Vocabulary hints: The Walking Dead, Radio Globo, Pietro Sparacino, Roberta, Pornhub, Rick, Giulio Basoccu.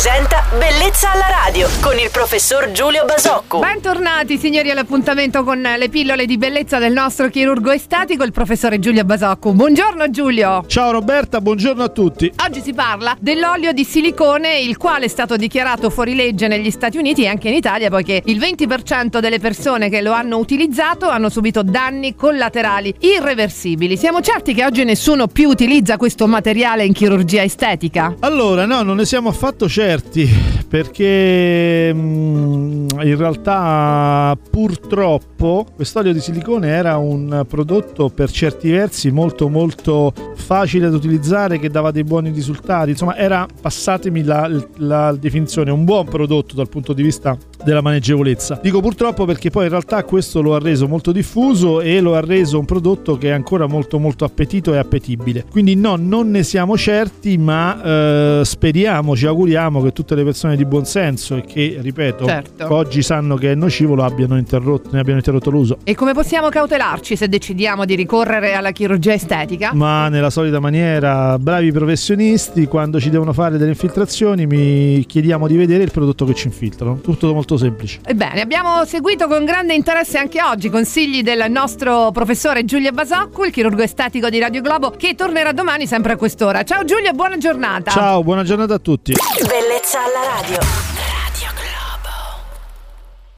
presenta Bellezza alla radio con il professor Giulio Basoccu. Bentornati signori all'appuntamento con le pillole di bellezza del nostro chirurgo estetico, il professore Giulio Basoccu. Buongiorno Giulio. Ciao Roberta, buongiorno a tutti. Oggi si parla dell'olio di silicone, il quale è stato dichiarato fuorilegge negli Stati Uniti e anche in Italia, poiché il 20% delle persone che lo hanno utilizzato hanno subito danni collaterali irreversibili. Siamo certi che oggi nessuno più utilizza questo materiale in chirurgia estetica? Allora no, non ne siamo affatto certi, perché in realtà purtroppo quest'olio di silicone era un prodotto per certi versi molto facile da utilizzare, che dava dei buoni risultati, insomma era, passatemi la definizione, un buon prodotto dal punto di vista della maneggevolezza. Dico purtroppo perché poi in realtà questo lo ha reso molto diffuso e lo ha reso un prodotto che è ancora molto appetito e appetibile. Quindi no, non ne siamo certi, ma speriamo, ci auguriamo che tutte le persone di buon senso e che, ripeto, certo, oggi sanno che è nocivo, ne abbiano interrotto l'uso. E come possiamo cautelarci se decidiamo di ricorrere alla chirurgia estetica? Ma nella solita maniera, bravi professionisti, quando ci devono fare delle infiltrazioni mi chiediamo di vedere il prodotto che ci infiltrano. Tutto molto semplice. Ebbene, abbiamo seguito con grande interesse anche oggi consigli del nostro professore Giulio Basoccu, il chirurgo estetico di Radio Globo, che tornerà domani sempre a quest'ora. Ciao Giulio, buona giornata. Ciao, buona giornata a tutti. Bellezza alla radio.